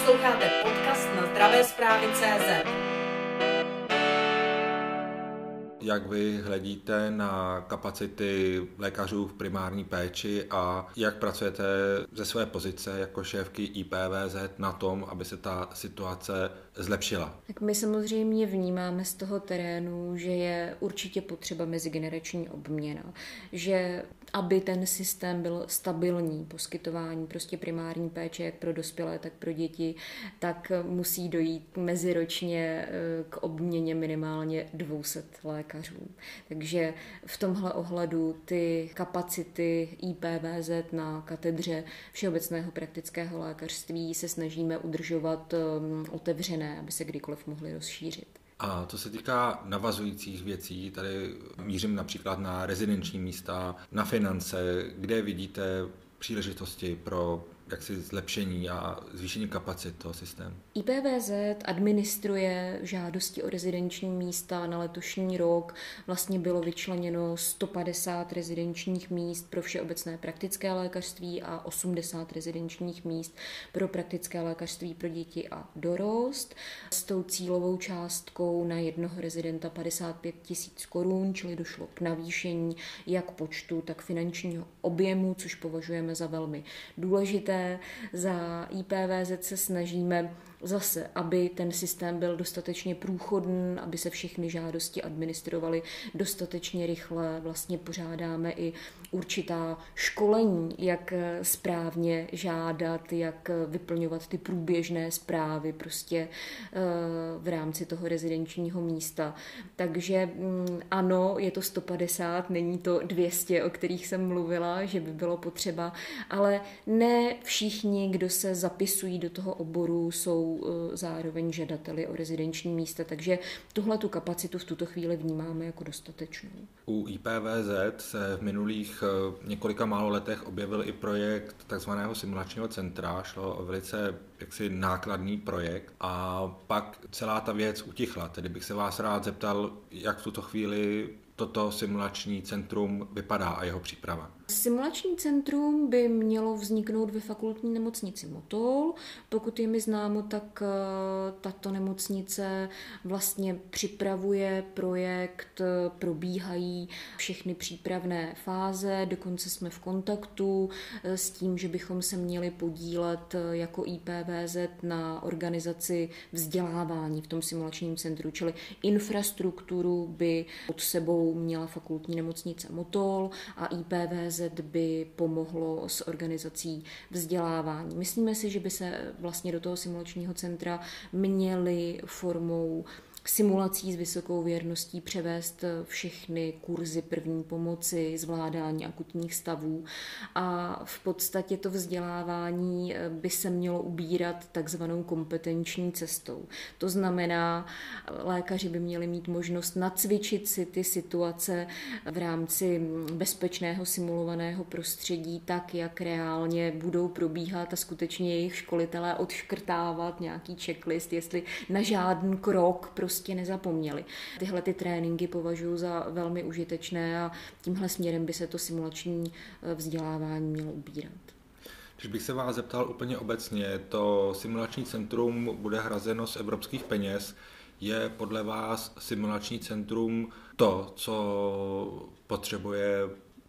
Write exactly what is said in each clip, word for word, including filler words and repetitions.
Posloucháte podcast na zdravé zprávy tečka cé zet. Jak vy hledíte na kapacity lékařů v primární péči a jak pracujete ze své pozice jako šéfky í pé vé zet na tom, aby se ta situace zlepšila? Tak my samozřejmě vnímáme z toho terénu, že je určitě potřeba mezigenerační obměna, že aby ten systém byl stabilní, poskytování prostě primární péče jak pro dospělé, tak pro děti, tak musí dojít meziročně k obměně minimálně dvě stě lékařů. Takže v tomhle ohledu ty kapacity í pé vé zet na katedře všeobecného praktického lékařství se snažíme udržovat otevřené, aby se kdykoliv mohly rozšířit. A to se týká navazujících věcí, tady mířím například na rezidenční místa, na finance, kde vidíte příležitosti pro jaksi zlepšení a zvýšení kapacit toho systému. í pé vé zet administruje žádosti o rezidenční místa na letošní rok. Vlastně bylo vyčleněno sto padesát rezidenčních míst pro všeobecné praktické lékařství a osmdesát rezidenčních míst pro praktické lékařství pro děti a dorost. S tou cílovou částkou na jednoho rezidenta padesát pět tisíc korun, čili došlo k navýšení jak počtu, tak finančního objemu, což považujeme za velmi důležité. Za í pé vé zet se snažíme zase, aby ten systém byl dostatečně průchodný, aby se všechny žádosti administrovaly dostatečně rychle. Vlastně pořádáme i určitá školení, jak správně žádat, jak vyplňovat ty průběžné zprávy prostě v rámci toho rezidenčního místa. Takže ano, je to sto padesát, není to dvě stě, o kterých jsem mluvila, že by bylo potřeba, ale ne všichni, kdo se zapisují do toho oboru, jsou zároveň žadateli o rezidenční místa, takže tuhle tu kapacitu v tuto chvíli vnímáme jako dostatečnou. U í pé vé zet se v minulých několika málo letech objevil i projekt takzvaného simulačního centra, šlo o velice jaksi nákladný projekt a pak celá ta věc utichla. Tedy bych se vás rád zeptal, jak v tuto chvíli toto simulační centrum vypadá a jeho příprava. Simulační centrum by mělo vzniknout ve Fakultní nemocnici Motol. Pokud je mi známo, tak tato nemocnice vlastně připravuje projekt, probíhají všechny přípravné fáze, dokonce jsme v kontaktu s tím, že bychom se měli podílet jako í pé vé zet na organizaci vzdělávání v tom simulačním centru, čili infrastrukturu by pod sebou měla Fakultní nemocnice Motol a í pé vé zet by pomohlo s organizací vzdělávání. Myslíme si, že by se vlastně do toho simulačního centra měly formou simulací s vysokou věrností převést všechny kurzy první pomoci, zvládání akutních stavů a v podstatě to vzdělávání by se mělo ubírat takzvanou kompetenční cestou. To znamená, lékaři by měli mít možnost nacvičit si ty situace v rámci bezpečného simulovaného prostředí tak, jak reálně budou probíhat a skutečně jejich školitelé odškrtávat nějaký checklist, jestli na žádný krok prostě prostě nezapomněli. Tyhle ty tréninky považuji za velmi užitečné a tímhle směrem by se to simulační vzdělávání mělo ubírat. Když bych se vás zeptal úplně obecně, to simulační centrum bude hrazeno z evropských peněz. Je podle vás simulační centrum to, co potřebuje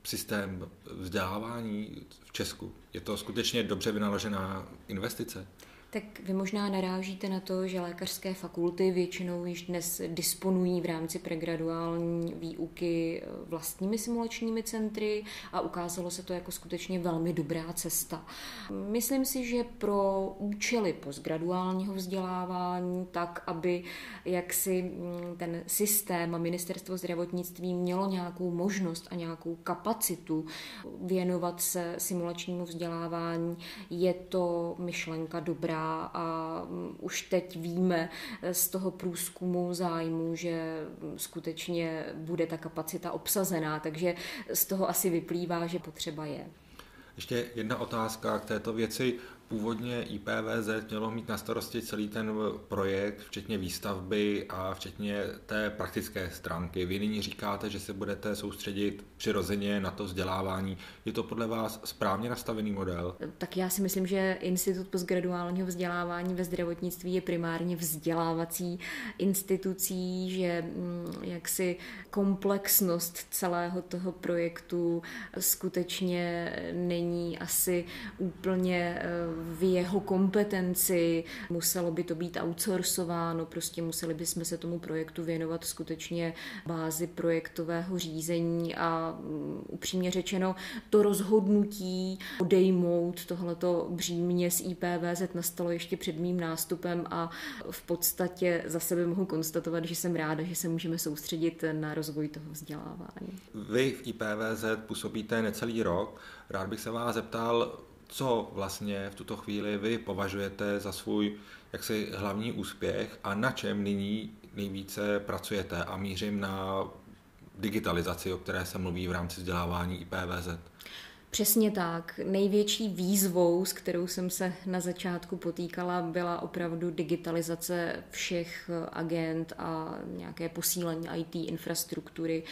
systém vzdělávání v Česku? Je to skutečně dobře vynaložená investice? Tak vy možná narážíte na to, že lékařské fakulty většinou již dnes disponují v rámci pregraduální výuky vlastními simulačními centry a ukázalo se to jako skutečně velmi dobrá cesta. Myslím si, že pro účely postgraduálního vzdělávání, tak aby jaksi ten systém a ministerstvo zdravotnictví mělo nějakou možnost a nějakou kapacitu věnovat se simulačnímu vzdělávání, je to myšlenka dobrá. A už teď víme z toho průzkumu zájmu, že skutečně bude ta kapacita obsazená, takže z toho asi vyplývá, že potřeba je. Ještě jedna otázka k této věci. Původně I P V Z mělo mít na starosti celý ten projekt, včetně výstavby a včetně té praktické stránky. Vy nyní říkáte, že se budete soustředit přirozeně na to vzdělávání. Je to podle vás správně nastavený model? Tak já si myslím, že Institut postgraduálního vzdělávání ve zdravotnictví je primárně vzdělávací institucí, že jaksi komplexnost celého toho projektu skutečně není asi úplně v jeho kompetenci, muselo by to být outsourcováno, prostě museli bychom se tomu projektu věnovat skutečně bázi projektového řízení a upřímně řečeno to rozhodnutí odejmout tohleto břímně z I P V Z nastalo ještě před mým nástupem a v podstatě za sebe mohu konstatovat, že jsem ráda, že se můžeme soustředit na rozvoj toho vzdělávání. Vy v I P V Z působíte necelý rok, rád bych se vás zeptal, co vlastně v tuto chvíli vy považujete za svůj jaksi hlavní úspěch a na čem nyní nejvíce pracujete, a mířím na digitalizaci, o které se mluví v rámci vzdělávání I P V Z. Přesně tak. Největší výzvou, s kterou jsem se na začátku potýkala, byla opravdu digitalizace všech agend a nějaké posílení I T infrastruktury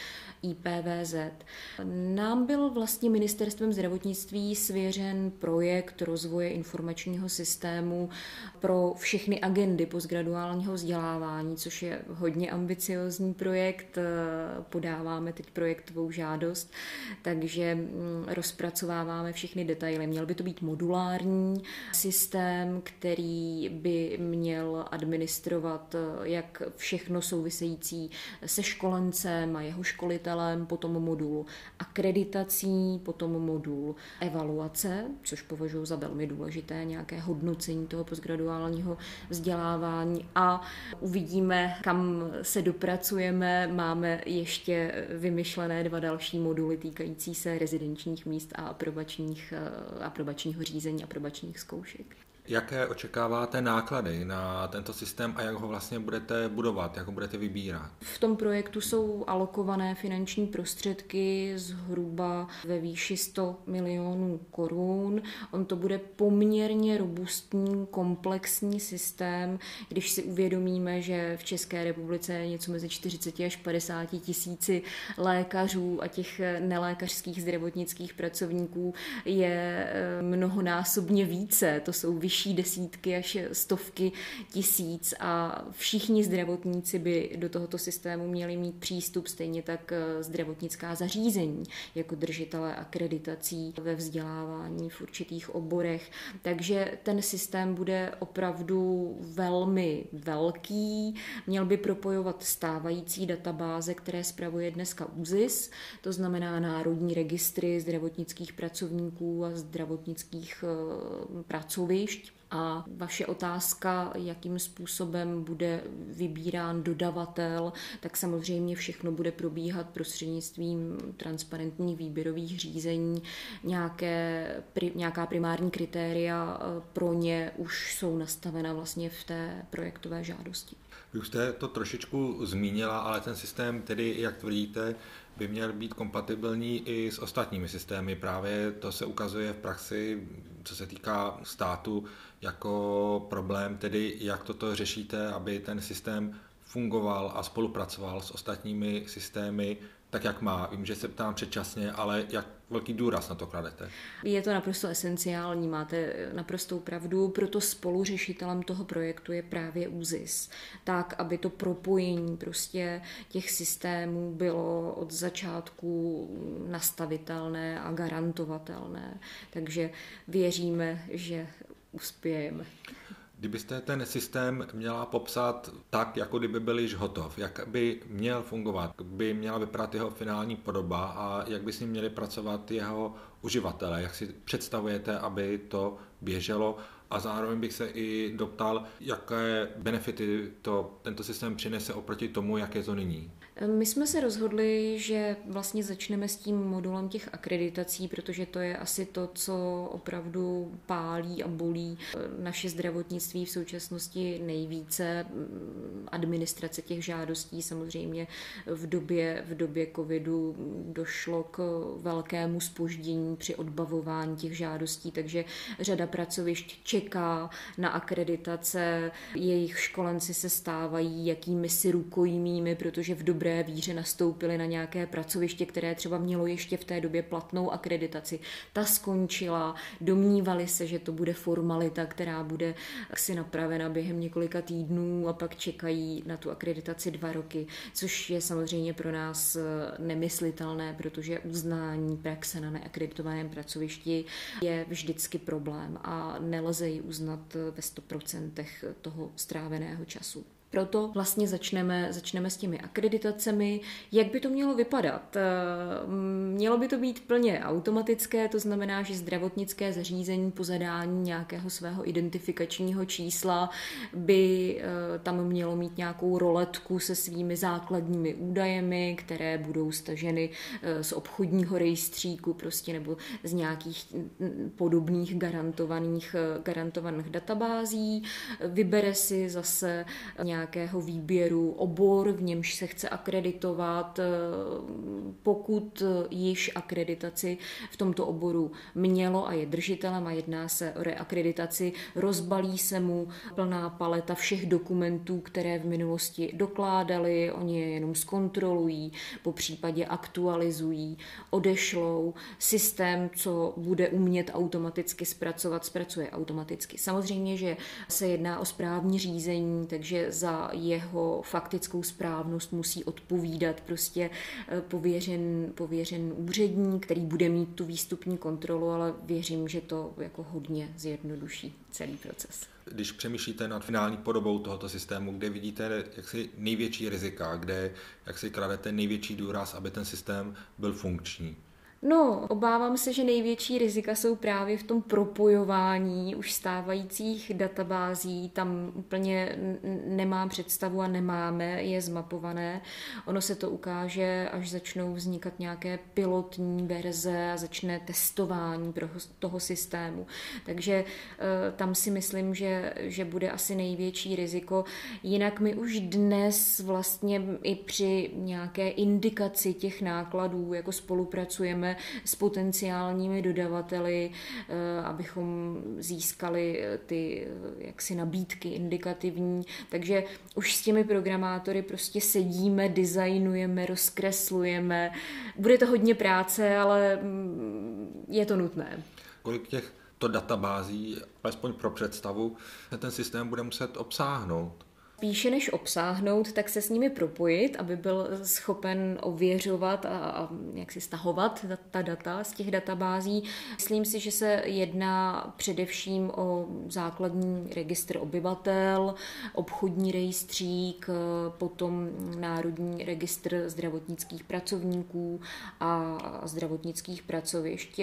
I P V Z. Nám byl vlastně ministerstvem zdravotnictví svěřen projekt rozvoje informačního systému pro všechny agendy postgraduálního vzdělávání, což je hodně ambiciózní projekt. Podáváme teď projektovou žádost, takže rozpracováváme Zpracováváme všechny detaily. Měl by to být modulární systém, který by měl administrovat jak všechno související se školencem a jeho školitelem, potom modul akreditací, potom modul evaluace, což považuji za velmi důležité, nějaké hodnocení toho postgraduálního vzdělávání, a uvidíme, kam se dopracujeme. Máme ještě vymyšlené dva další moduly týkající se rezidenčních míst a aprobačních, aprobačního řízení, aprobačních zkoušek. Jaké očekáváte náklady na tento systém a jak ho vlastně budete budovat, jak ho budete vybírat? V tom projektu jsou alokované finanční prostředky zhruba ve výši sto milionů korun. On to bude poměrně robustní, komplexní systém, když si uvědomíme, že v České republice je něco mezi čtyřicet až padesát tisíci lékařů a těch nelékařských zdravotnických pracovníků je mnohonásobně více. To jsou vyšší desítky až stovky tisíc a všichni zdravotníci by do tohoto systému měli mít přístup, stejně tak zdravotnická zařízení jako držitelé akreditací ve vzdělávání v určitých oborech. Takže ten systém bude opravdu velmi velký, měl by propojovat stávající databáze, které spravuje dneska ÚZIS, to znamená národní registry zdravotnických pracovníků a zdravotnických pracovišť. A vaše otázka, jakým způsobem bude vybírán dodavatel, tak samozřejmě všechno bude probíhat prostřednictvím transparentních výběrových řízení. Nějaké, nějaká primární kritéria pro ně už jsou nastavena vlastně v té projektové žádosti. Vy už jste to trošičku zmínila, ale ten systém, tedy jak tvrdíte, by měl být kompatibilní i s ostatními systémy. Právě to se ukazuje v praxi, co se týká státu, jako problém, tedy jak toto řešíte, aby ten systém fungoval a spolupracoval s ostatními systémy tak, jak má. Vím, že se ptám předčasně, ale jak velký důraz na to kladete? Je to naprosto esenciální, máte naprostou pravdu, proto spoluřešitelem toho projektu je právě ÚZIS, tak, aby to propojení prostě těch systémů bylo od začátku nastavitelné a garantovatelné. Takže věříme, že uspějeme. Kdybyste ten systém měla popsat tak, jako kdyby byl již hotov, jak by měl fungovat, jak by měla vypadat jeho finální podoba a jak by s ním měli pracovat jeho uživatelé, jak si představujete, aby to běželo, a zároveň bych se i doptal, jaké benefity to, tento systém přinese oproti tomu, jak je to nyní. My jsme se rozhodli, že vlastně začneme s tím modulem těch akreditací, protože to je asi to, co opravdu pálí a bolí naše zdravotnictví v současnosti nejvíce. Administrace těch žádostí samozřejmě v době, v době covidu došlo k velkému zpoždění při odbavování těch žádostí, takže řada pracovišť čeká na akreditace, jejich školenci se stávají jakými si rukojmími, protože v dobré víře nastoupili na nějaké pracoviště, které třeba mělo ještě v té době platnou akreditaci. Ta skončila, domnívali se, že to bude formalita, která bude asi napravena během několika týdnů a pak čekají na tu akreditaci dva roky, což je samozřejmě pro nás nemyslitelné, protože uznání praxe na neakreditovaném pracovišti je vždycky problém a nelze ji uznat ve sto procent toho stráveného času. Proto vlastně začneme, začneme s těmi akreditacemi. Jak by to mělo vypadat? Mělo by to být plně automatické, to znamená, že zdravotnické zařízení po zadání nějakého svého identifikačního čísla by tam mělo mít nějakou roletku se svými základními údajemi, které budou staženy z obchodního rejstříku prostě nebo z nějakých podobných garantovaných, garantovaných databází. Vybere si zase nějaké nějakého výběru obor, v němž se chce akreditovat. Pokud již akreditaci v tomto oboru mělo a je držitelem a jedná se o reakreditaci, rozbalí se mu plná paleta všech dokumentů, které v minulosti dokládali, oni je jenom zkontrolují, popřípadě aktualizují, odešlou. Systém, co bude umět automaticky zpracovat, zpracuje automaticky. Samozřejmě, že se jedná o správní řízení, takže za jeho faktickou správnost musí odpovídat prostě pověřen, pověřen úředník, který bude mít tu výstupní kontrolu, ale věřím, že to jako hodně zjednoduší celý proces. Když přemýšlíte nad finální podobou tohoto systému, kde vidíte jaksi největší rizika, kde jaksi kladete největší důraz, aby ten systém byl funkční? No, obávám se, že největší rizika jsou právě v tom propojování už stávajících databází, tam úplně nemám představu a nemáme je zmapované. Ono se to ukáže, až začnou vznikat nějaké pilotní verze a začne testování toho systému. Takže tam si myslím, že, že bude asi největší riziko. Jinak my už dnes vlastně i při nějaké indikaci těch nákladů jako spolupracujeme s potenciálními dodavateli, abychom získali ty jaksi nabídky indikativní. Takže už s těmi programátory prostě sedíme, designujeme, rozkreslujeme. Bude to hodně práce, ale je to nutné. Kolik těch to databází, alespoň pro představu, ten systém bude muset obsáhnout? Spíše než obsáhnout, tak se s nimi propojit, aby byl schopen ověřovat a, a jak si stahovat ta data z těch databází. Myslím si, že se jedná především o základní registr obyvatel, obchodní rejstřík, potom Národní registr zdravotnických pracovníků a zdravotnických pracovišť.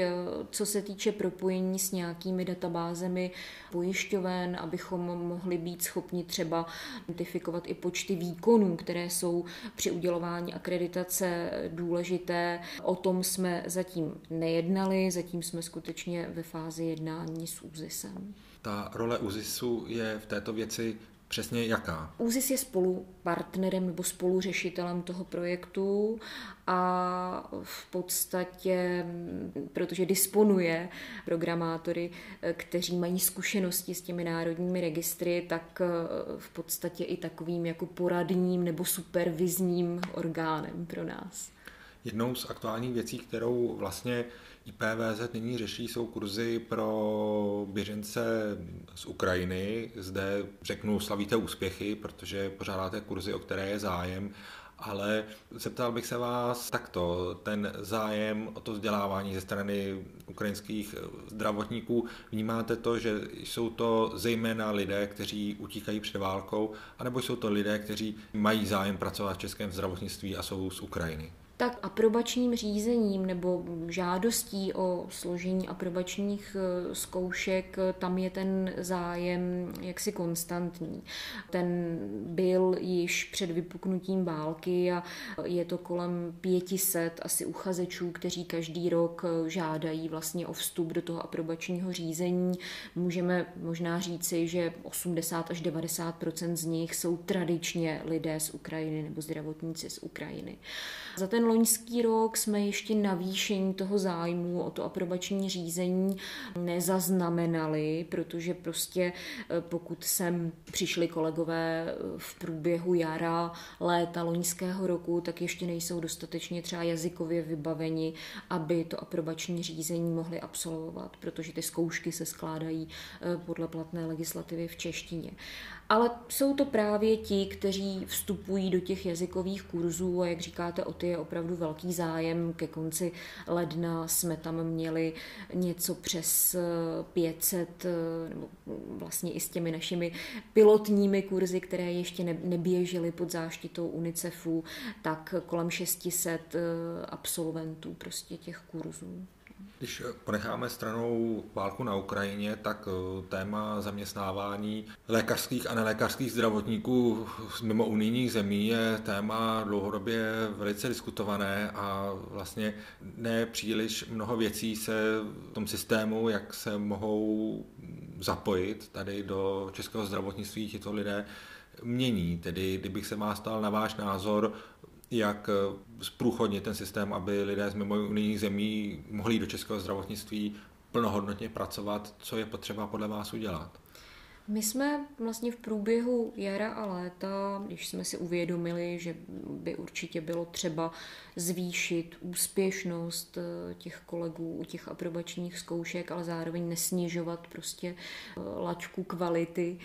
Co se týče propojení s nějakými databázemi pojišťoven, abychom mohli být schopni třeba identifikovat i počty výkonů, které jsou při udělování akreditace důležité. O tom jsme zatím nejednali, zatím jsme skutečně ve fázi jednání s ÚZISem. Ta role ÚZISu je v této věci přesně jaká? ÚZIS je spolupartnerem nebo spoluřešitelem toho projektu a v podstatě, protože disponuje programátory, kteří mají zkušenosti s těmi národními registry, tak v podstatě i takovým jako poradním nebo supervizním orgánem pro nás. Jednou z aktuálních věcí, kterou vlastně I P V Z nyní řeší, jsou kurzy pro běžence z Ukrajiny. Zde, řeknu, slavíte úspěchy, protože pořádáte kurzy, o které je zájem, ale zeptal bych se vás takto, ten zájem o to vzdělávání ze strany ukrajinských zdravotníků, vnímáte to, že jsou to zejména lidé, kteří utíkají před válkou, anebo jsou to lidé, kteří mají zájem pracovat v českém zdravotnictví a jsou z Ukrajiny? tak aprobačním řízením nebo žádostí o složení aprobačních zkoušek tam je ten zájem jaksi konstantní. Ten byl již před vypuknutím války a je to kolem pět set asi uchazečů, kteří každý rok žádají vlastně o vstup do toho aprobačního řízení. Můžeme možná říci, že osmdesát až devadesát procent z nich jsou tradičně lidé z Ukrajiny nebo zdravotníci z Ukrajiny. Za ten loňský rok jsme ještě navýšení toho zájmu o to aprobační řízení nezaznamenali, protože prostě pokud sem přišli kolegové v průběhu jara, léta loňského roku, tak ještě nejsou dostatečně třeba jazykově vybaveni, aby to aprobační řízení mohli absolvovat, protože ty zkoušky se skládají podle platné legislativy v češtině. Ale jsou to právě ti, kteří vstupují do těch jazykových kurzů a jak říkáte, o ty je opravdu velký zájem. Ke konci ledna jsme tam měli něco přes pět set, nebo vlastně i s těmi našimi pilotními kurzy, které ještě neběžely pod záštitou UNICEFu, tak kolem šest set absolventů prostě těch kurzů. Když ponecháme stranou válku na Ukrajině, tak téma zaměstnávání lékařských a nelékařských zdravotníků z mimo unijních zemí je téma dlouhodobě velice diskutované a vlastně ne příliš mnoho věcí se v tom systému, jak se mohou zapojit tady do českého zdravotnictví tito lidé, mění. Tedy kdybych se vás ptal na váš názor, jak zprůchodnit ten systém, aby lidé z mimo unijních zemí mohli do českého zdravotnictví plnohodnotně pracovat, co je potřeba podle vás udělat? My jsme vlastně v průběhu jara a léta, když jsme si uvědomili, že by určitě bylo třeba zvýšit úspěšnost těch kolegů u těch aprobačních zkoušek, ale zároveň nesnižovat prostě laťku kvality,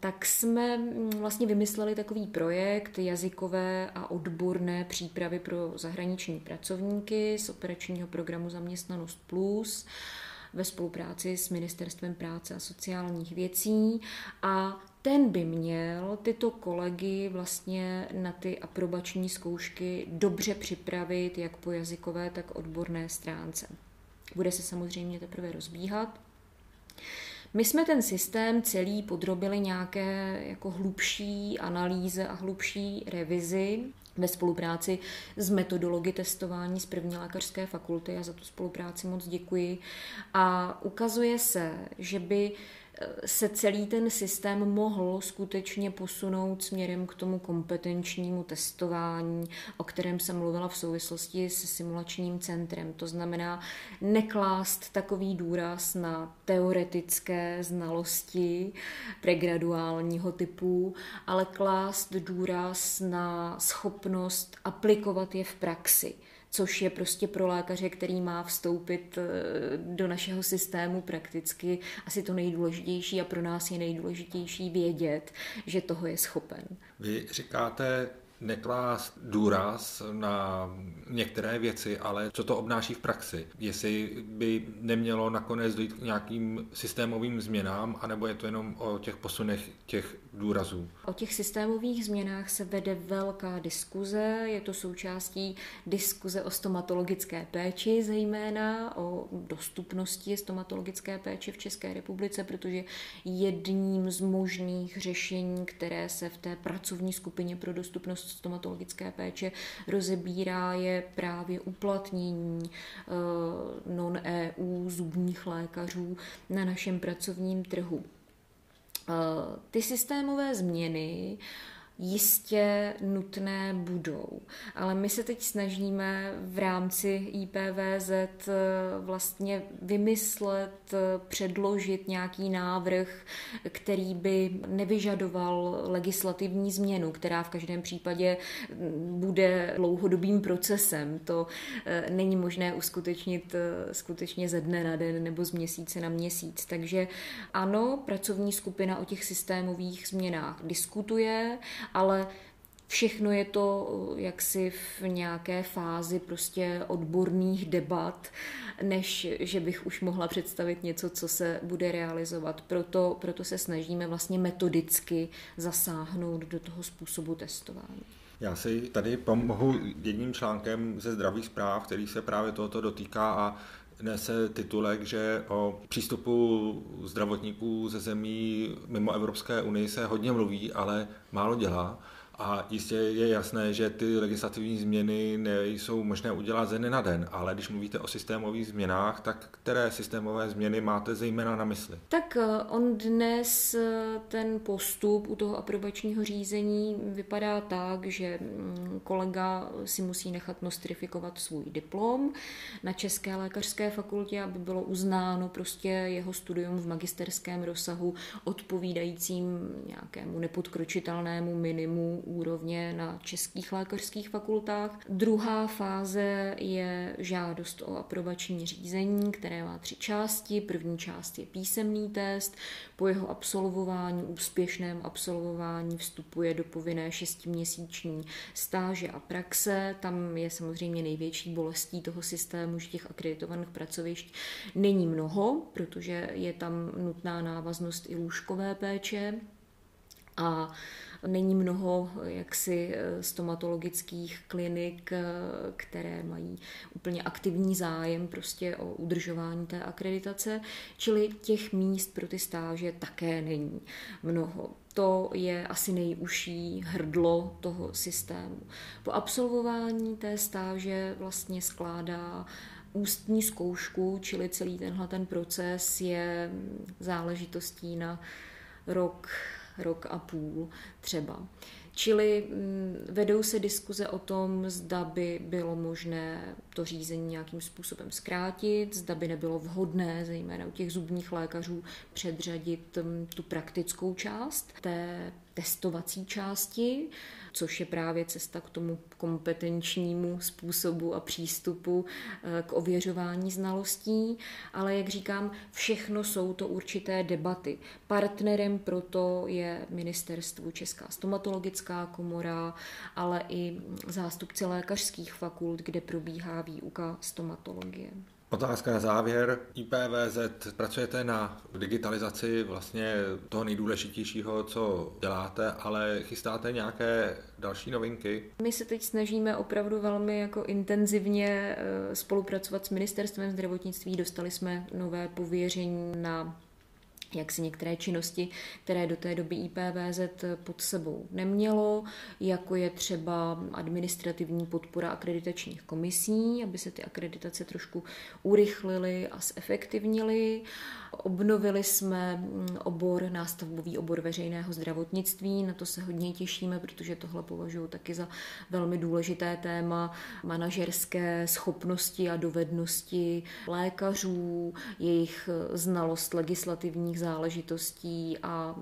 tak jsme vlastně vymysleli takový projekt jazykové a odborné přípravy pro zahraniční pracovníky z operačního programu Zaměstnanost plus ve spolupráci s Ministerstvem práce a sociálních věcí a ten by měl tyto kolegy vlastně na ty aprobační zkoušky dobře připravit jak po jazykové, tak odborné stránce. Bude se samozřejmě teprve rozbíhat. My jsme ten systém celý podrobili nějaké jako hlubší analýze a hlubší revizi ve spolupráci s metodology testování z první lékařské fakulty. Já za tu spolupráci moc děkuji. A ukazuje se, že by se celý ten systém mohl skutečně posunout směrem k tomu kompetenčnímu testování, o kterém jsem mluvila v souvislosti se simulačním centrem. To znamená neklást takový důraz na teoretické znalosti pregraduálního typu, ale klást důraz na schopnost aplikovat je v praxi, což je prostě pro lékaře, který má vstoupit do našeho systému prakticky asi to nejdůležitější a pro nás je nejdůležitější vědět, že toho je schopen. Vy říkáte neklást důraz na některé věci, ale co to obnáší v praxi? Jestli by nemělo nakonec dojít k nějakým systémovým změnám, anebo je to jenom o těch posunech těch důrazů? O těch systémových změnách se vede velká diskuze, je to součástí diskuze o stomatologické péči, zejména o dostupnosti stomatologické péče v České republice, protože jedním z možných řešení, které se v té pracovní skupině pro dostupnost stomatologické péče rozebírá, je právě uplatnění non-E U zubních lékařů na našem pracovním trhu. Ty systémové změny jistě nutné budou, ale my se teď snažíme v rámci I P V Z vlastně vymyslet, předložit nějaký návrh, který by nevyžadoval legislativní změnu, která v každém případě bude dlouhodobým procesem. To není možné uskutečnit skutečně ze dne na den nebo z měsíce na měsíc. Takže ano, pracovní skupina o těch systémových změnách diskutuje, ale všechno je to jaksi v nějaké fázi prostě odborných debat, než že bych už mohla představit něco, co se bude realizovat. Proto, proto se snažíme vlastně metodicky zasáhnout do toho způsobu testování. Já si tady pomohu jedním článkem ze Zdravých zpráv, který se právě tohoto dotýká a nese titulek, že o přístupu zdravotníků ze zemí mimo Evropské unii se hodně mluví, ale málo dělá. A jistě je jasné, že ty legislativní změny nejsou možné udělat ze dne na den, ale když mluvíte o systémových změnách, tak které systémové změny máte zejména na mysli? Tak on dnes ten postup u toho aprobačního řízení vypadá tak, že kolega si musí nechat nostrifikovat svůj diplom na České lékařské fakultě, aby bylo uznáno prostě jeho studium v magisterském rozsahu odpovídajícím nějakému nepodkročitelnému minimu úrovně na českých lékařských fakultách. Druhá fáze je žádost o aprobační řízení, které má tři části. První část je písemný test. Po jeho absolvování, úspěšném absolvování vstupuje do povinné šestiměsíční stáže a praxe. Tam je samozřejmě největší bolestí toho systému, že těch akreditovaných pracovišť není mnoho, protože je tam nutná návaznost i lůžkové péče a není mnoho jaksi stomatologických klinik, které mají úplně aktivní zájem prostě o udržování té akreditace, čili těch míst pro ty stáže také není mnoho. To je asi nejužší hrdlo toho systému. Po absolvování té stáže vlastně skládá ústní zkoušku, čili celý tenhle ten proces je záležitostí na rok, rok a půl třeba. Čili vedou se diskuze o tom, zda by bylo možné to řízení nějakým způsobem zkrátit, zda by nebylo vhodné, zejména u těch zubních lékařů, předřadit tu praktickou část té testovací části, což je právě cesta k tomu kompetenčnímu způsobu a přístupu k ověřování znalostí. Ale jak říkám, všechno jsou to určité debaty. Partnerem proto je ministerstvo, Česká stomatologická komora, ale i zástupci lékařských fakult, kde probíhá výuka stomatologie. Otázka na závěr. I P V Z, pracujete na digitalizaci vlastně toho nejdůležitějšího, co děláte, ale chystáte nějaké další novinky? My se teď snažíme opravdu velmi jako intenzivně spolupracovat s Ministerstvem zdravotnictví. Dostali jsme nové pověření na jak si některé činnosti, které do té doby I P V Z pod sebou nemělo, jako je třeba administrativní podpora akreditačních komisí, aby se ty akreditace trošku urychlily a zefektivnily. Obnovili jsme obor, nástavbový obor veřejného zdravotnictví, na to se hodně těšíme, protože tohle považuji taky za velmi důležité téma, manažerské schopnosti a dovednosti lékařů, jejich znalost legislativních záležitostí a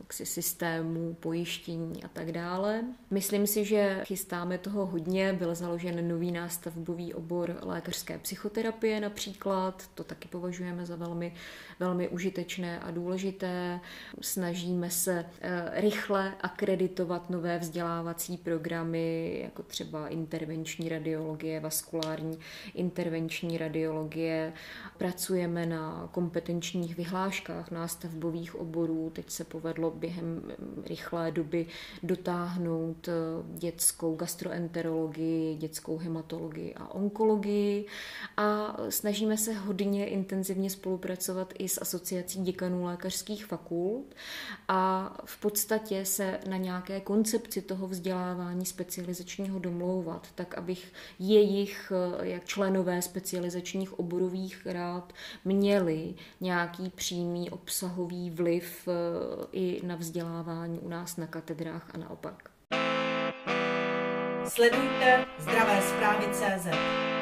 jaksi systému pojištění a tak dále. Myslím si, že chystáme toho hodně. Byl založen nový nástavbový obor lékařské psychoterapie například. To taky považujeme za velmi, velmi užitečné a důležité. Snažíme se rychle akreditovat nové vzdělávací programy, jako třeba intervenční radiologie, vaskulární intervenční radiologie. Pracujeme na kompetenčních vyhláškách nástavbových oborů. Teď se povedlo během rychlé doby dotáhnout dětskou gastroenterologii, dětskou hematologii a onkologii a snažíme se hodně intenzivně spolupracovat i s asociací děkanů lékařských fakult a v podstatě se na nějaké koncepci toho vzdělávání specializačního domlouvat, tak abych jejich jak členové specializačních oborových rád měli nějaký přímý obsahový vliv i na vzdělávání u nás na katedrách a naopak. Sledujte zdravé zprávy tečka cé zet.